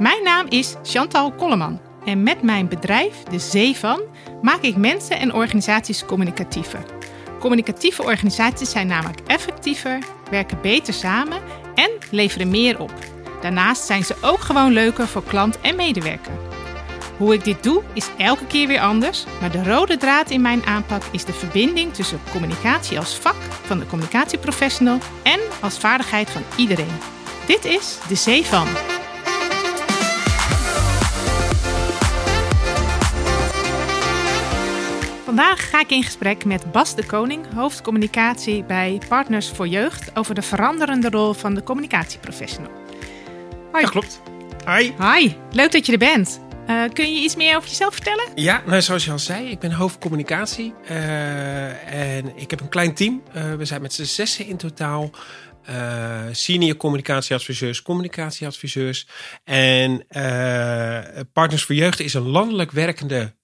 Mijn naam is Chantal Kolleman en met mijn bedrijf, De Zeevan, maak ik mensen en organisaties communicatiever. Communicatieve organisaties zijn namelijk effectiever, werken beter samen en leveren meer op. Daarnaast zijn ze ook gewoon leuker voor klant en medewerker. Hoe ik dit doe is elke keer weer anders, maar de rode draad in mijn aanpak is de verbinding tussen communicatie als vak van de communicatieprofessional en als vaardigheid van iedereen. Dit is De Zeevan. Vandaag ga ik in gesprek met Bas de Koning, hoofdcommunicatie bij Partners voor Jeugd, over de veranderende rol van de communicatieprofessional. Hoi. Dat klopt. Hoi. Hoi, leuk dat je er bent. Kun je iets meer over jezelf vertellen? Ja, nou, zoals je al zei, ik ben hoofdcommunicatie en ik heb een klein team. We zijn met z'n 6 in totaal. Senior communicatieadviseurs, communicatieadviseurs. En Partners voor Jeugd is een landelijk werkende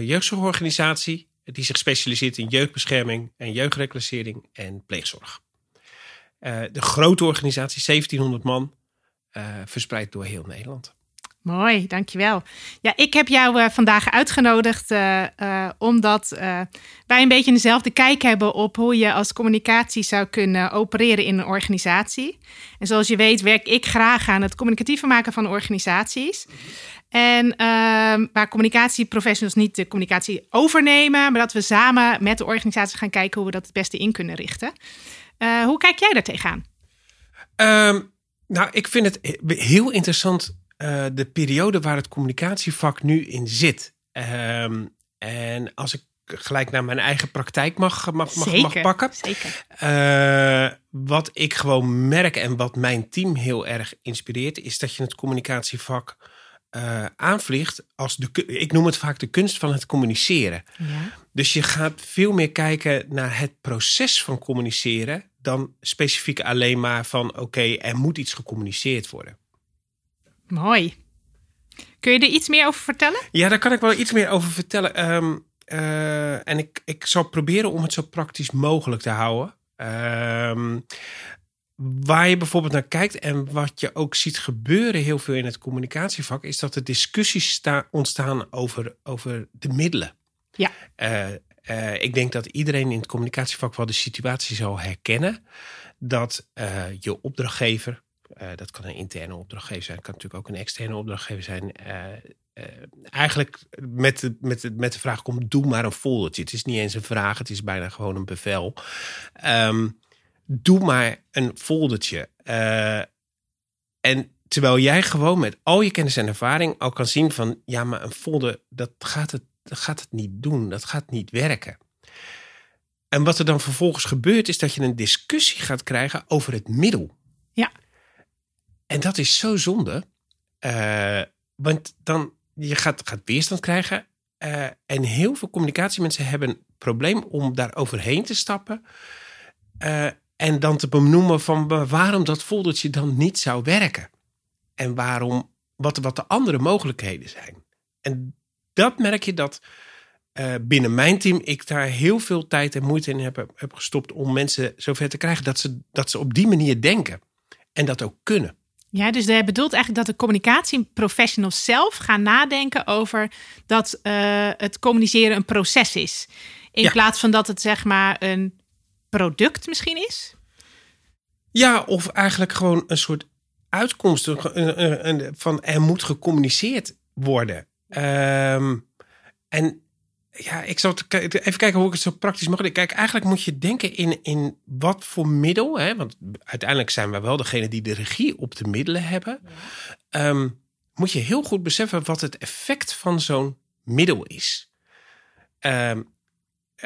jeugdzorgorganisatie die zich specialiseert in jeugdbescherming en jeugdreclassering en pleegzorg. De grote organisatie, 1700 man, verspreid door heel Nederland. Mooi, dankjewel. Ja, ik heb jou vandaag uitgenodigd omdat wij een beetje dezelfde kijk hebben op hoe je als communicatie zou kunnen opereren in een organisatie. En zoals je weet werk ik graag aan het communicatiever maken van organisaties. En waar communicatieprofessionals niet de communicatie overnemen, maar dat we samen met de organisatie gaan kijken hoe we dat het beste in kunnen richten. Hoe kijk jij daar tegenaan? Nou, ik vind het heel interessant. De periode waar het communicatievak nu in zit. En als ik gelijk naar mijn eigen praktijk mag pakken. Zeker. Wat ik gewoon merk en wat mijn team heel erg inspireert, is dat je het communicatievak aanvliegt als ik noem het vaak de kunst van het communiceren. Ja. Dus je gaat veel meer kijken naar het proces van communiceren dan specifiek alleen maar van oké, er moet iets gecommuniceerd worden. Mooi. Kun je er iets meer over vertellen? Ja, daar kan ik wel iets meer over vertellen. En ik zal proberen om het zo praktisch mogelijk te houden. Waar je bijvoorbeeld naar kijkt en wat je ook ziet gebeuren heel veel in het communicatievak, is dat er discussies ontstaan over de middelen. Ja. Ik denk dat iedereen in het communicatievak wel de situatie zal herkennen dat je opdrachtgever, dat kan een interne opdrachtgever zijn. Dat kan natuurlijk ook een externe opdrachtgever zijn. Eigenlijk met de vraag komt, doe maar een foldertje. Het is niet eens een vraag, het is bijna gewoon een bevel. Doe maar een foldertje. En terwijl jij gewoon met al je kennis en ervaring al kan zien van, ja, maar een folder, dat gaat het niet doen. Dat gaat niet werken. En wat er dan vervolgens gebeurt, is dat je een discussie gaat krijgen over het middel. Ja. En dat is zo zonde, want dan je gaat weerstand krijgen. En heel veel communicatiemensen hebben een probleem om daar overheen te stappen. En dan te benoemen van waarom dat foldertje dan niet zou werken. En waarom wat de andere mogelijkheden zijn. En dat merk je dat binnen mijn team ik daar heel veel tijd en moeite in heb gestopt om mensen zover te krijgen dat ze op die manier denken. En dat ook kunnen. Ja, dus jij bedoelt eigenlijk dat de communicatieprofessionals zelf gaan nadenken over dat het communiceren een proces is. In plaats van dat het zeg maar een product misschien is? Ja, of eigenlijk gewoon een soort uitkomst van er moet gecommuniceerd worden. En ja, ik zal even kijken hoe ik het zo praktisch mag doen. Kijk, eigenlijk moet je denken in wat voor middel. Hè? Want uiteindelijk zijn wij wel degene die de regie op de middelen hebben. Ja. Moet je heel goed beseffen wat het effect van zo'n middel is.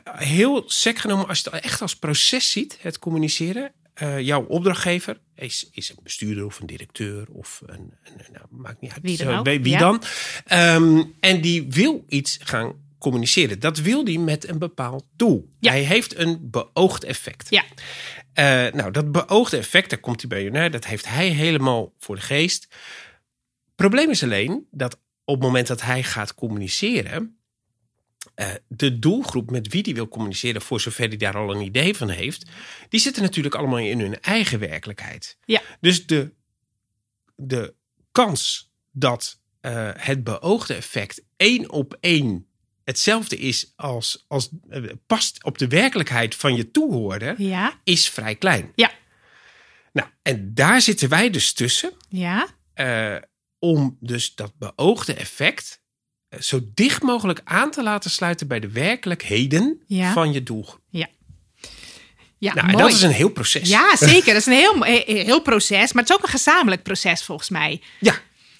Heel sec genomen, als je het echt als proces ziet, het communiceren. Jouw opdrachtgever is een bestuurder of een directeur of een maakt niet uit. Wie dan ook. Wie dan? En die wil iets gaan communiceren. Dat wil hij met een bepaald doel. Ja. Hij heeft een beoogd effect. Ja. Nou, dat beoogde effect, daar komt hij bij je naar. Dat heeft hij helemaal voor de geest. Probleem is alleen dat op het moment dat hij gaat communiceren, de doelgroep met wie hij wil communiceren, voor zover hij daar al een idee van heeft, die zitten natuurlijk allemaal in hun eigen werkelijkheid. Ja. Dus de kans dat het beoogde effect 1 op 1 hetzelfde is als past op de werkelijkheid van je toehoorder, ja, is vrij klein. Ja. Nou, en daar zitten wij dus tussen. Ja. Om dus dat beoogde effect zo dicht mogelijk aan te laten sluiten bij de werkelijkheden, ja, van je doelgroep. Ja. Ja, nou, en dat is een heel proces. Ja, zeker. Dat is een heel proces. Maar het is ook een gezamenlijk proces volgens mij. Ja.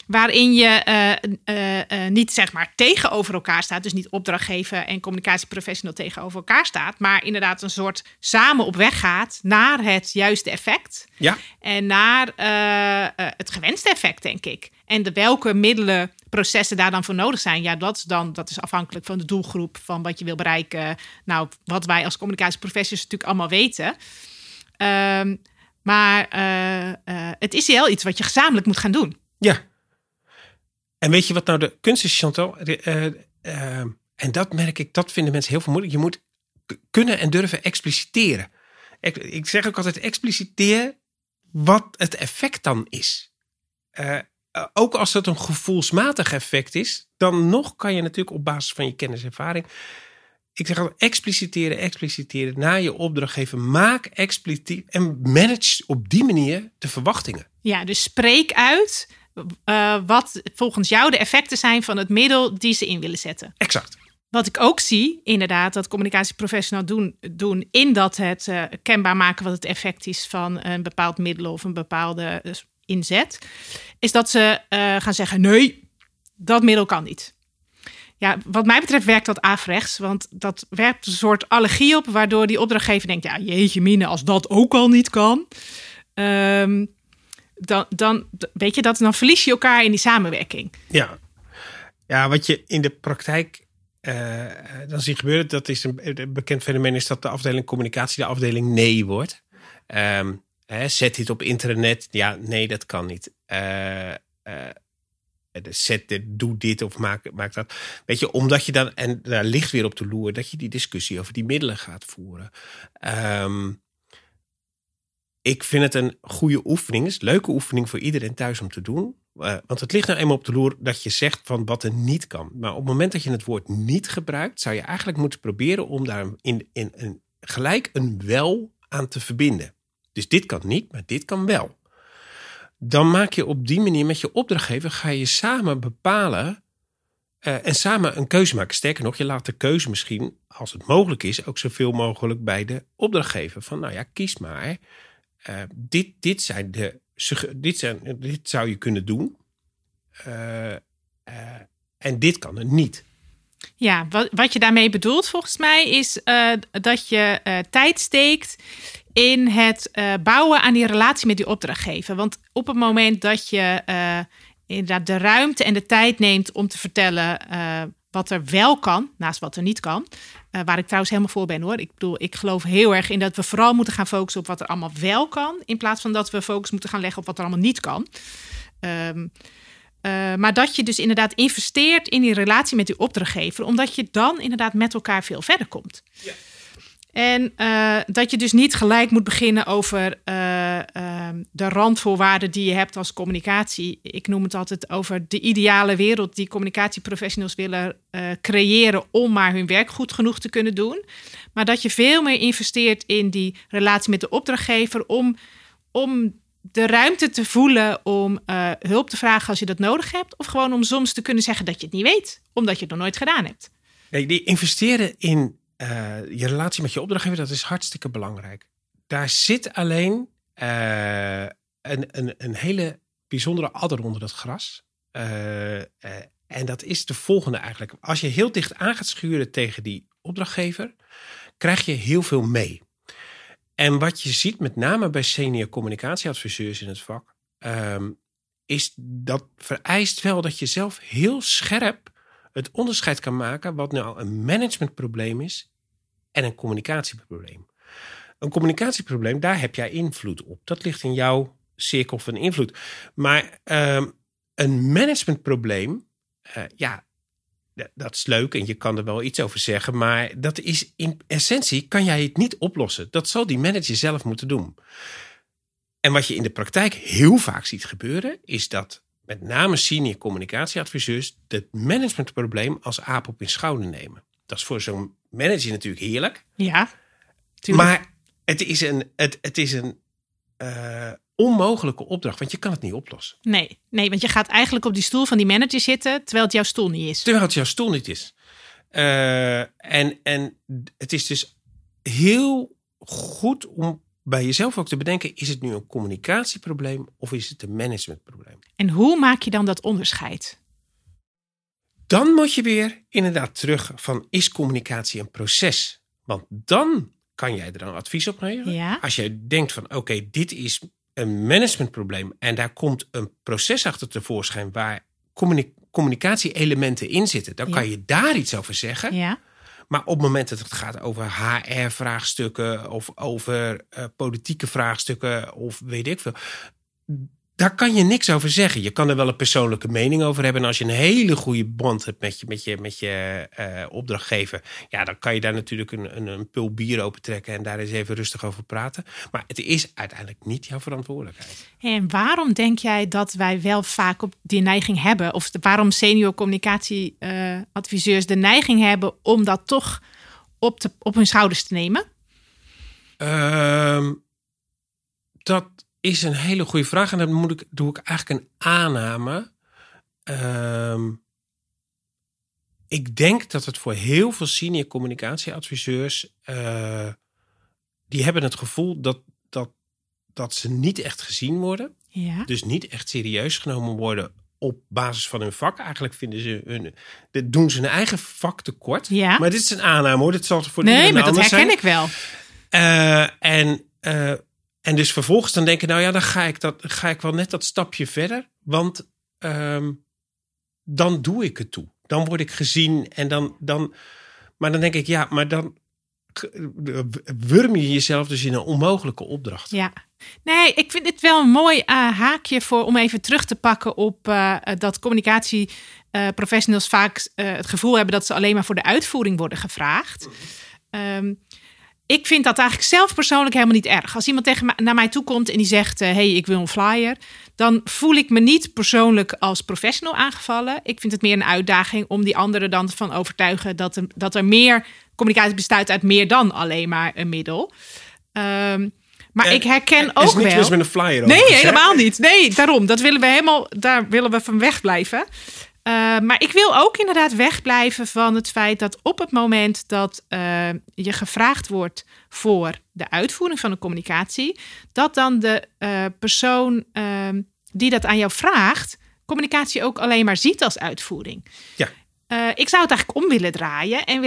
Waarin je niet zeg maar tegenover elkaar staat. Dus niet opdrachtgever en communicatieprofessional tegenover elkaar staat. Maar inderdaad een soort samen op weg gaat naar het juiste effect. Ja. En naar het gewenste effect, denk ik. En welke middelen, processen daar dan voor nodig zijn. Ja, dat is afhankelijk van de doelgroep, van wat je wil bereiken. Nou, wat wij als communicatieprofessionals natuurlijk allemaal weten. Maar het is heel iets wat je gezamenlijk moet gaan doen. Ja. En weet je wat nou de kunst is, Chantal? En dat merk ik, dat vinden mensen heel veel moeilijk. Je moet kunnen en durven expliciteren. Ik zeg ook altijd, expliciteer wat het effect dan is. Ook als dat een gevoelsmatig effect is, dan nog kan je natuurlijk op basis van je kennis en ervaring. Ik zeg altijd, expliciteren, na je opdrachtgever, maak expliciet en manage op die manier de verwachtingen. Ja, dus spreek uit wat volgens jou de effecten zijn van het middel die ze in willen zetten. Exact. Wat ik ook zie, inderdaad, dat communicatieprofessionals doen in dat het kenbaar maken wat het effect is van een bepaald middel of een bepaalde inzet, is dat ze gaan zeggen, nee, dat middel kan niet. Ja, wat mij betreft werkt dat averechts, want dat werpt een soort allergie op, waardoor die opdrachtgever denkt, ja, jeetje mine, als dat ook al niet kan, dan weet je dat, dan verlies je elkaar in die samenwerking. Ja, ja, wat je in de praktijk dan ziet gebeuren, dat is een bekend fenomeen, is dat de afdeling communicatie de afdeling nee wordt. Zet dit op internet. Ja, nee, dat kan niet. Zet dit, doe dit of maak dat. Weet je, omdat je dan, en daar ligt weer op de loer, dat je die discussie over die middelen gaat voeren. Ik vind het een goede oefening. Het is een leuke oefening voor iedereen thuis om te doen. Want het ligt nou eenmaal op de loer dat je zegt van wat er niet kan. Maar op het moment dat je het woord niet gebruikt, zou je eigenlijk moeten proberen om daar in gelijk een wel aan te verbinden. Dus dit kan niet, maar dit kan wel. Dan maak je op die manier met je opdrachtgever, ga je samen bepalen en samen een keuze maken. Sterker nog, je laat de keuze misschien, als het mogelijk is, ook zoveel mogelijk bij de opdrachtgever. Van nou ja, kies maar. Dit zou je kunnen doen. En dit kan er niet. Ja, wat je daarmee bedoelt volgens mij is dat je tijd steekt in het bouwen aan die relatie met die opdrachtgever. Want op het moment dat je inderdaad de ruimte en de tijd neemt om te vertellen wat er wel kan, naast wat er niet kan, waar ik trouwens helemaal voor ben hoor. Ik bedoel, ik geloof heel erg in dat we vooral moeten gaan focussen op wat er allemaal wel kan, in plaats van dat we focus moeten gaan leggen op wat er allemaal niet kan. Maar dat je dus inderdaad investeert in die relatie met die opdrachtgever, omdat je dan inderdaad met elkaar veel verder komt. Ja. En dat je dus niet gelijk moet beginnen over de randvoorwaarden die je hebt als communicatie. Ik noem het altijd over de ideale wereld die communicatieprofessionals willen creëren om maar hun werk goed genoeg te kunnen doen. Maar dat je veel meer investeert in die relatie met de opdrachtgever om de ruimte te voelen om hulp te vragen als je dat nodig hebt. Of gewoon om soms te kunnen zeggen dat je het niet weet, omdat je het nog nooit gedaan hebt. Nee, die investeren in je relatie met je opdrachtgever, dat is hartstikke belangrijk. Daar zit alleen een hele bijzondere adder onder dat gras. En dat is de volgende eigenlijk. Als je heel dicht aan gaat schuren tegen die opdrachtgever, krijg je heel veel mee. En wat je ziet, met name bij senior communicatieadviseurs in het vak, is dat vereist wel dat je zelf heel scherp het onderscheid kan maken wat nou een managementprobleem is en een communicatieprobleem. Een communicatieprobleem, daar heb jij invloed op. Dat ligt in jouw cirkel van invloed. Maar een managementprobleem, dat is leuk en je kan er wel iets over zeggen, maar dat is in essentie, kan jij het niet oplossen. Dat zal die manager zelf moeten doen. En wat je in de praktijk heel vaak ziet gebeuren, is dat met name senior communicatieadviseurs, het managementprobleem als aap op hun schouder nemen. Dat is voor zo'n manager natuurlijk heerlijk. Ja, tuurlijk. Maar het is een onmogelijke opdracht, want je kan het niet oplossen. Nee, want je gaat eigenlijk op die stoel van die manager zitten, terwijl het jouw stoel niet is. En het is dus heel goed om bij jezelf ook te bedenken, is het nu een communicatieprobleem of is het een managementprobleem? En hoe maak je dan dat onderscheid? Dan moet je weer inderdaad terug van, is communicatie een proces? Want dan kan jij er dan advies op geven. Ja. Als jij denkt van, oké, dit is een managementprobleem en daar komt een proces achter tevoorschijn waar communicatie-elementen in zitten, dan kan je daar iets over zeggen. Ja. Maar op het moment dat het gaat over HR-vraagstukken of over politieke vraagstukken of weet ik veel, daar kan je niks over zeggen. Je kan er wel een persoonlijke mening over hebben. En als je een hele goede band hebt met je opdrachtgever, ja, dan kan je daar natuurlijk een pul bier open trekken en daar eens even rustig over praten. Maar het is uiteindelijk niet jouw verantwoordelijkheid. En waarom denk jij dat wij wel vaak op die neiging hebben? Of waarom senior communicatieadviseurs de neiging hebben om dat toch op hun schouders te nemen? Dat is een hele goede vraag. En dan doe ik eigenlijk een aanname. Ik denk dat het voor heel veel senior communicatieadviseurs, die hebben het gevoel dat ze niet echt gezien worden. Ja. Dus niet echt serieus genomen worden op basis van hun vak. Eigenlijk vinden ze doen ze hun eigen vak tekort. Ja. Maar dit is een aanname hoor. Dit zal voor iedereen anders zijn. Nee, maar dat herken ik wel. En dus vervolgens dan denken, nou ja, dan ga ik wel net dat stapje verder. Want dan doe ik het toe. Dan word ik gezien. En dan, maar dan denk ik, ja, maar dan wurm je jezelf dus in een onmogelijke opdracht. Ja, nee, ik vind dit wel een mooi haakje om even terug te pakken op dat communicatieprofessionals vaak het gevoel hebben dat ze alleen maar voor de uitvoering worden gevraagd. Ik vind dat eigenlijk zelf persoonlijk helemaal niet erg. Als iemand naar mij toe komt en die zegt, hey, ik wil een flyer, dan voel ik me niet persoonlijk als professional aangevallen. Ik vind het meer een uitdaging om die anderen dan van overtuigen dat er meer communicatie bestaat uit meer dan alleen maar een middel. Maar ik herken ook wel. Er is niks mis met een flyer. Nee, helemaal niet. Nee, daarom. Daar willen we van wegblijven. Maar ik wil ook inderdaad wegblijven van het feit dat op het moment dat je gevraagd wordt voor de uitvoering van een communicatie, dat dan de persoon die dat aan jou vraagt, communicatie ook alleen maar ziet als uitvoering. Ja. Ik zou het eigenlijk om willen draaien en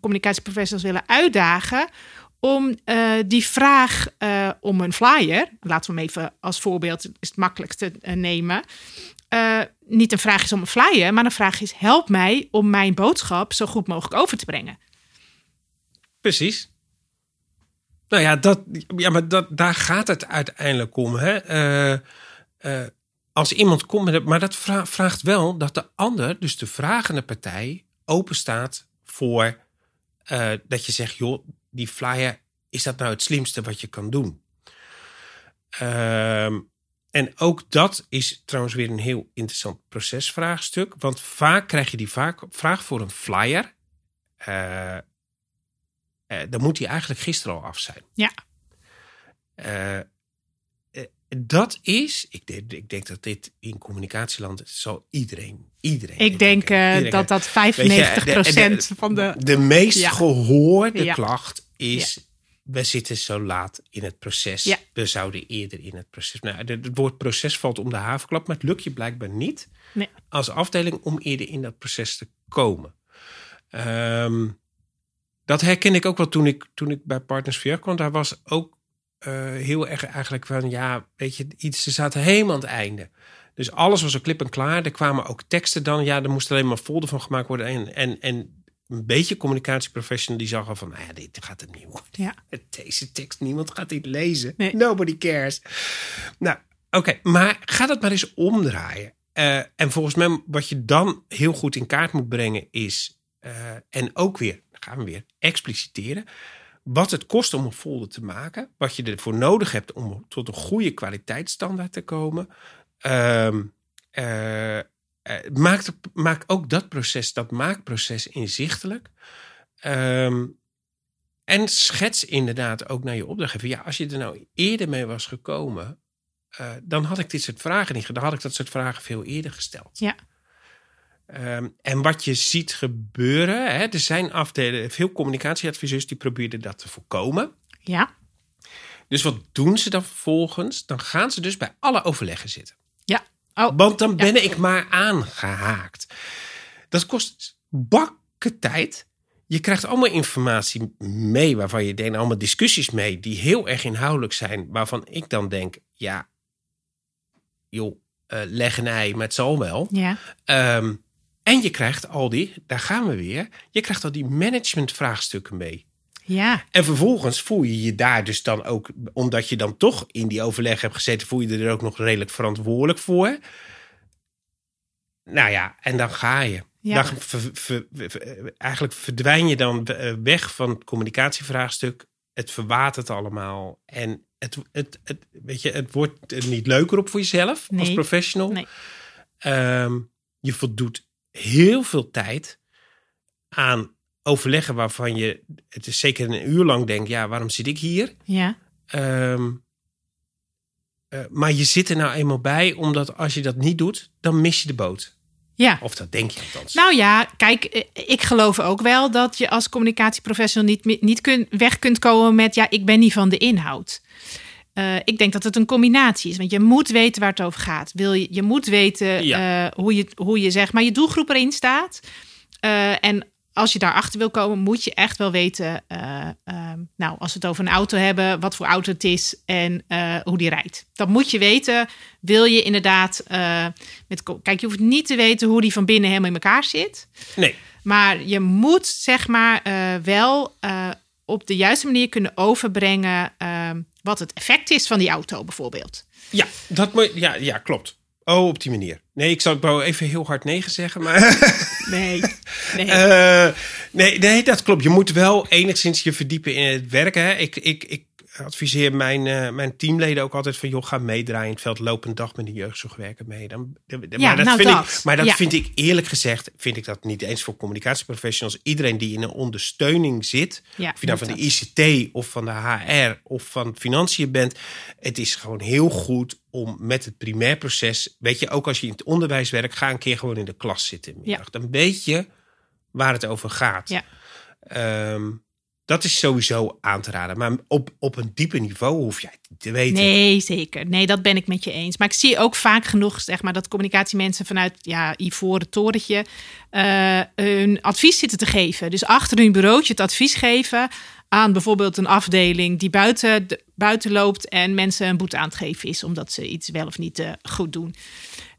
communicatieprofessionals willen uitdagen om die vraag om een flyer, laten we hem even als voorbeeld, is het makkelijkste nemen. Niet een vraag is om een flyer, maar een vraag is, help mij om mijn boodschap zo goed mogelijk over te brengen. Precies. Nou ja, daar gaat het uiteindelijk om. Hè? Als iemand komt, maar dat vraagt wel dat de ander, dus de vragende partij, open staat voor dat je zegt, joh, die flyer, is dat nou het slimste wat je kan doen? En ook dat is trouwens weer een heel interessant procesvraagstuk. Want vaak krijg je die vraag voor een flyer. Dan moet die eigenlijk gisteren al af zijn. Ja. Dat is, ik denk dat dit in communicatieland zal iedereen. Ik denk dat 95% van de... De meest gehoorde klacht is... Ja. We zitten zo laat in het proces. Ja. We zouden eerder in het proces. Nou, het woord proces valt om de havenklap, maar het lukt je blijkbaar niet als afdeling om eerder in dat proces te komen. Dat herken ik ook wel toen ik bij Partners voor Jeugd kwam. Daar was ook heel erg eigenlijk van, ja, weet je, ze zaten helemaal aan het einde. Dus alles was zo klip en klaar. Er kwamen ook teksten dan. Ja, er moest alleen maar folder van gemaakt worden en een beetje communicatieprofessional die zag al van, nou ja, dit gaat hem niet worden. Ja. Deze tekst, niemand gaat dit lezen. Nee. Nobody cares. Nou, oké, maar ga dat maar eens omdraaien. En volgens mij wat je dan heel goed in kaart moet brengen is, en ook weer, dan gaan we weer expliciteren. wat het kost om een folder te maken, wat je ervoor nodig hebt om tot een goede kwaliteitsstandaard te komen. Maak ook dat maakproces inzichtelijk. En schets inderdaad ook naar je opdrachtgever. Ja, als je er nou eerder mee was gekomen, dan had ik dit soort vragen niet gedaan. Dan had ik dat soort vragen veel eerder gesteld. Ja. En wat je ziet gebeuren, hè, er zijn afdelingen, veel communicatieadviseurs die probeerden dat te voorkomen. Ja. Dus wat doen ze dan vervolgens? Dan gaan ze dus bij alle overleggen zitten. Ja. Oh. Want dan ben ik maar aangehaakt. Dat kost bakken tijd. Je krijgt allemaal informatie mee waarvan je denkt, allemaal discussies mee die heel erg inhoudelijk zijn. Waarvan ik dan denk, ja, joh. Leg een ei, maar het zal wel. Ja. En je krijgt al die, daar gaan we weer, je krijgt al die managementvraagstukken mee. Ja. En vervolgens voel je je daar dus dan ook, omdat je dan toch in die overleg hebt gezeten, voel je er ook nog redelijk verantwoordelijk voor. Nou ja, en dan ga je. Ja. Dan eigenlijk verdwijn je dan weg van het communicatievraagstuk. Het verwatert allemaal en het wordt er niet leuker op voor jezelf als professional. Nee. Je voldoet heel veel tijd aan overleggen waarvan je, het is zeker een uur lang, denkt, ja, waarom zit ik hier? Ja. Maar je zit er nou eenmaal bij, omdat als je dat niet doet, dan mis je de boot. Ja. Of dat denk je althans. Nou ja, kijk, ik geloof ook wel dat je als communicatieprofessional niet weg kunt komen met, ja, ik ben niet van de inhoud. Ik denk dat het een combinatie is. Want je moet weten waar het over gaat. Je moet weten hoe je zegt, maar je doelgroep erin staat. En als je daarachter wil komen, moet je echt wel weten, nou, als we het over een auto hebben, wat voor auto het is en hoe die rijdt. Dat moet je weten. Wil je inderdaad, kijk, je hoeft niet te weten hoe die van binnen helemaal in elkaar zit. Nee. Maar je moet, zeg maar, wel op de juiste manier kunnen overbrengen wat het effect is van die auto bijvoorbeeld. Ja, dat moet, ja, klopt. Oh, op die manier. Nee, ik zou even heel hard nee zeggen, maar... Nee, dat klopt. Je moet wel enigszins je verdiepen in het werken. Hè. Ik adviseer mijn teamleden ook altijd van, joh, ga meedraaien in het veld. Loop een dag met de jeugdzorgwerker mee. Vind ik eerlijk gezegd, vind ik dat niet eens voor communicatieprofessionals. Iedereen die in een ondersteuning zit, ja, of je nou van de ICT of van de HR of van financiën bent. Het is gewoon heel goed om met het primair proces, weet je, ook als je in het onderwijs werkt, ga een keer gewoon in de klas zitten. Ja. Dan weet je waar het over gaat. Ja. Dat is sowieso aan te raden. Maar op een dieper niveau hoef jij het te weten. Nee, zeker. Nee, dat ben ik met je eens. Maar ik zie ook vaak genoeg, zeg maar, dat communicatiemensen vanuit, ja, ivoren torentje hun advies zitten te geven. Dus achter hun bureautje het advies geven aan bijvoorbeeld een afdeling die buiten loopt en mensen een boete aan het geven is, omdat ze iets wel of niet goed doen.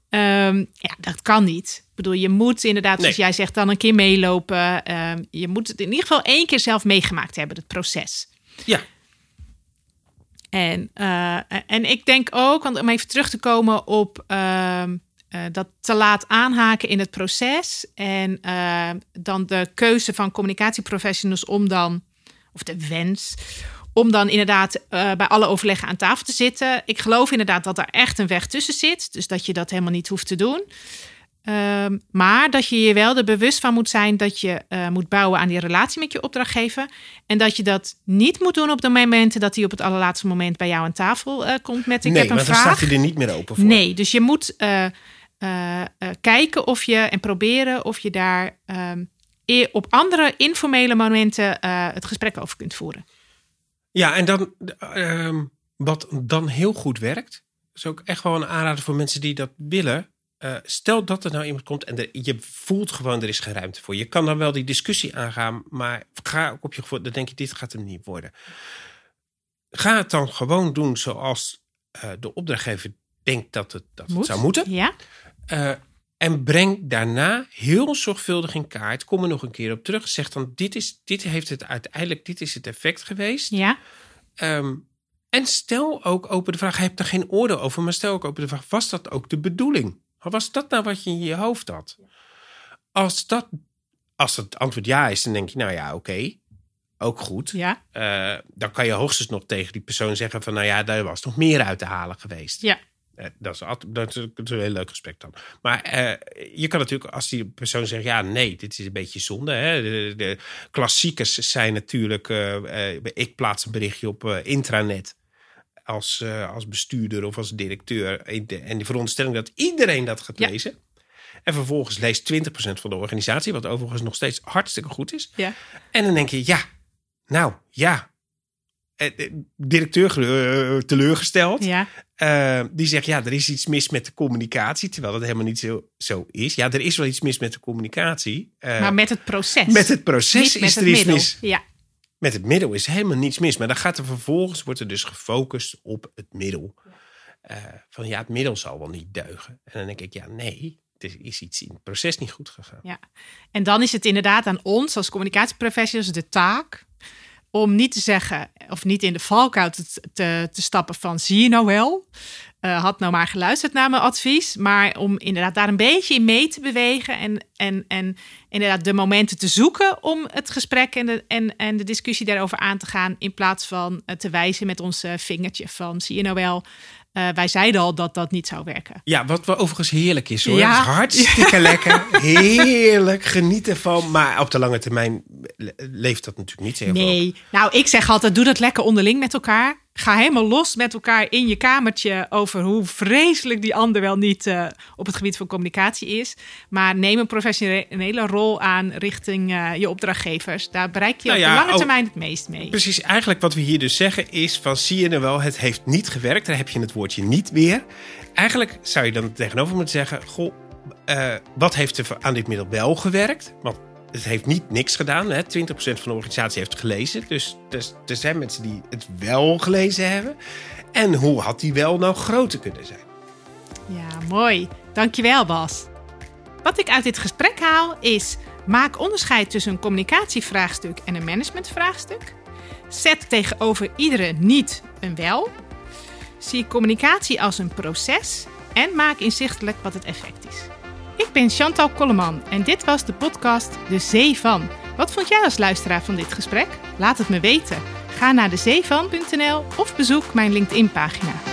Ja, dat kan niet. Ik bedoel, je moet inderdaad, zoals jij zegt, dan een keer meelopen. Je moet het in ieder geval 1 keer zelf meegemaakt hebben, het proces. Ja. En ik denk ook, om even terug te komen op dat te laat aanhaken in het proces. En dan de keuze van communicatieprofessionals om dan, of de wens om dan inderdaad bij alle overleggen aan tafel te zitten. Ik geloof inderdaad dat er echt een weg tussen zit. Dus dat je dat helemaal niet hoeft te doen. Maar dat je je wel er bewust van moet zijn dat je moet bouwen aan die relatie met je opdrachtgever. En dat je dat niet moet doen op de momenten dat hij op het allerlaatste moment bij jou aan tafel komt met ik heb een vraag. Nee, want dan staat hij er niet meer open voor. Nee, dus je moet kijken of je en proberen of je daar op andere informele momenten het gesprek over kunt voeren. Ja, en dan wat dan heel goed werkt, is ook echt wel een aanrader voor mensen die dat willen. Stel dat er nou iemand komt en je voelt gewoon, er is geen ruimte voor. Je kan dan wel die discussie aangaan, maar ga ook op je gevoel, dan denk je, dit gaat hem niet worden. Ga het dan gewoon doen zoals de opdrachtgever denkt dat het zou moeten. Ja. En breng daarna heel zorgvuldig in kaart. Kom er nog een keer op terug. Zeg dan, dit is het effect geweest. Ja. En stel ook open de vraag, je hebt er geen oordeel over, maar stel ook open de vraag, was dat ook de bedoeling? Was dat nou wat je in je hoofd had? Als het antwoord ja is, dan denk je, nou ja, oké. ook goed. Ja. Dan kan je hoogstens nog tegen die persoon zeggen van... nou ja, daar was nog meer uit te halen geweest. Ja. Dat is een heel leuk gesprek dan. Maar je kan natuurlijk, als die persoon zegt... ja, nee, dit is een beetje zonde. Hè? De klassiekers zijn natuurlijk... ik plaats een berichtje op intranet... Als bestuurder of als directeur. En de veronderstelling dat iedereen dat gaat lezen. En vervolgens leest 20% van de organisatie. Wat overigens nog steeds hartstikke goed is. Ja. En dan denk je, directeur teleurgesteld. Ja. Die zegt, er is iets mis met de communicatie. Terwijl dat helemaal niet zo is. Ja, er is wel iets mis met de communicatie. Maar met het proces. Met het proces is er iets mis. Ja. Met het middel is helemaal niets mis. Maar dan wordt er dus gefocust op het middel. Het middel zal wel niet deugen. En dan denk ik, er is iets in het proces niet goed gegaan. Ja. En dan is het inderdaad aan ons als communicatieprofessionals de taak... om niet te zeggen, of niet in de valkuil te stappen van... zie je nou wel, had nou maar geluisterd naar mijn advies... maar om inderdaad daar een beetje in mee te bewegen... en inderdaad de momenten te zoeken om het gesprek en de discussie daarover aan te gaan... in plaats van te wijzen met ons vingertje van zie je nou wel... wij zeiden al dat dat niet zou werken. Ja, wat wel overigens heerlijk is hoor. Ja. Dat is hartstikke lekker. Heerlijk, genieten van. Maar op de lange termijn leeft dat natuurlijk niet heel veel. Nee, ik zeg altijd doe dat lekker onderling met elkaar. Ga helemaal los met elkaar in je kamertje... over hoe vreselijk die ander wel niet op het gebied van communicatie is. Maar neem een professionele rol aan richting je opdrachtgevers. Daar bereik je op de lange termijn het meest mee. Precies, eigenlijk wat we hier dus zeggen is... van zie je nou wel, het heeft niet gewerkt. Daar heb je het woordje niet weer. Eigenlijk zou je dan tegenover moeten zeggen... goh, wat heeft er aan dit middel wel gewerkt? Want het heeft niet niks gedaan. Hè? 20% van de organisatie heeft gelezen. Dus er zijn mensen die het wel gelezen hebben. En hoe had die wel nou groter kunnen zijn? Ja, mooi. Dankjewel, Bas. Wat ik uit dit gesprek haal is... maak onderscheid tussen een communicatievraagstuk en een managementvraagstuk. Zet tegenover iedere niet een wel. Zie communicatie als een proces. En maak inzichtelijk wat het effect is. Ik ben Chantal Kolleman en dit was de podcast De Zeevan. Wat vond jij als luisteraar van dit gesprek? Laat het me weten. Ga naar dezeevan.nl of bezoek mijn LinkedIn-pagina.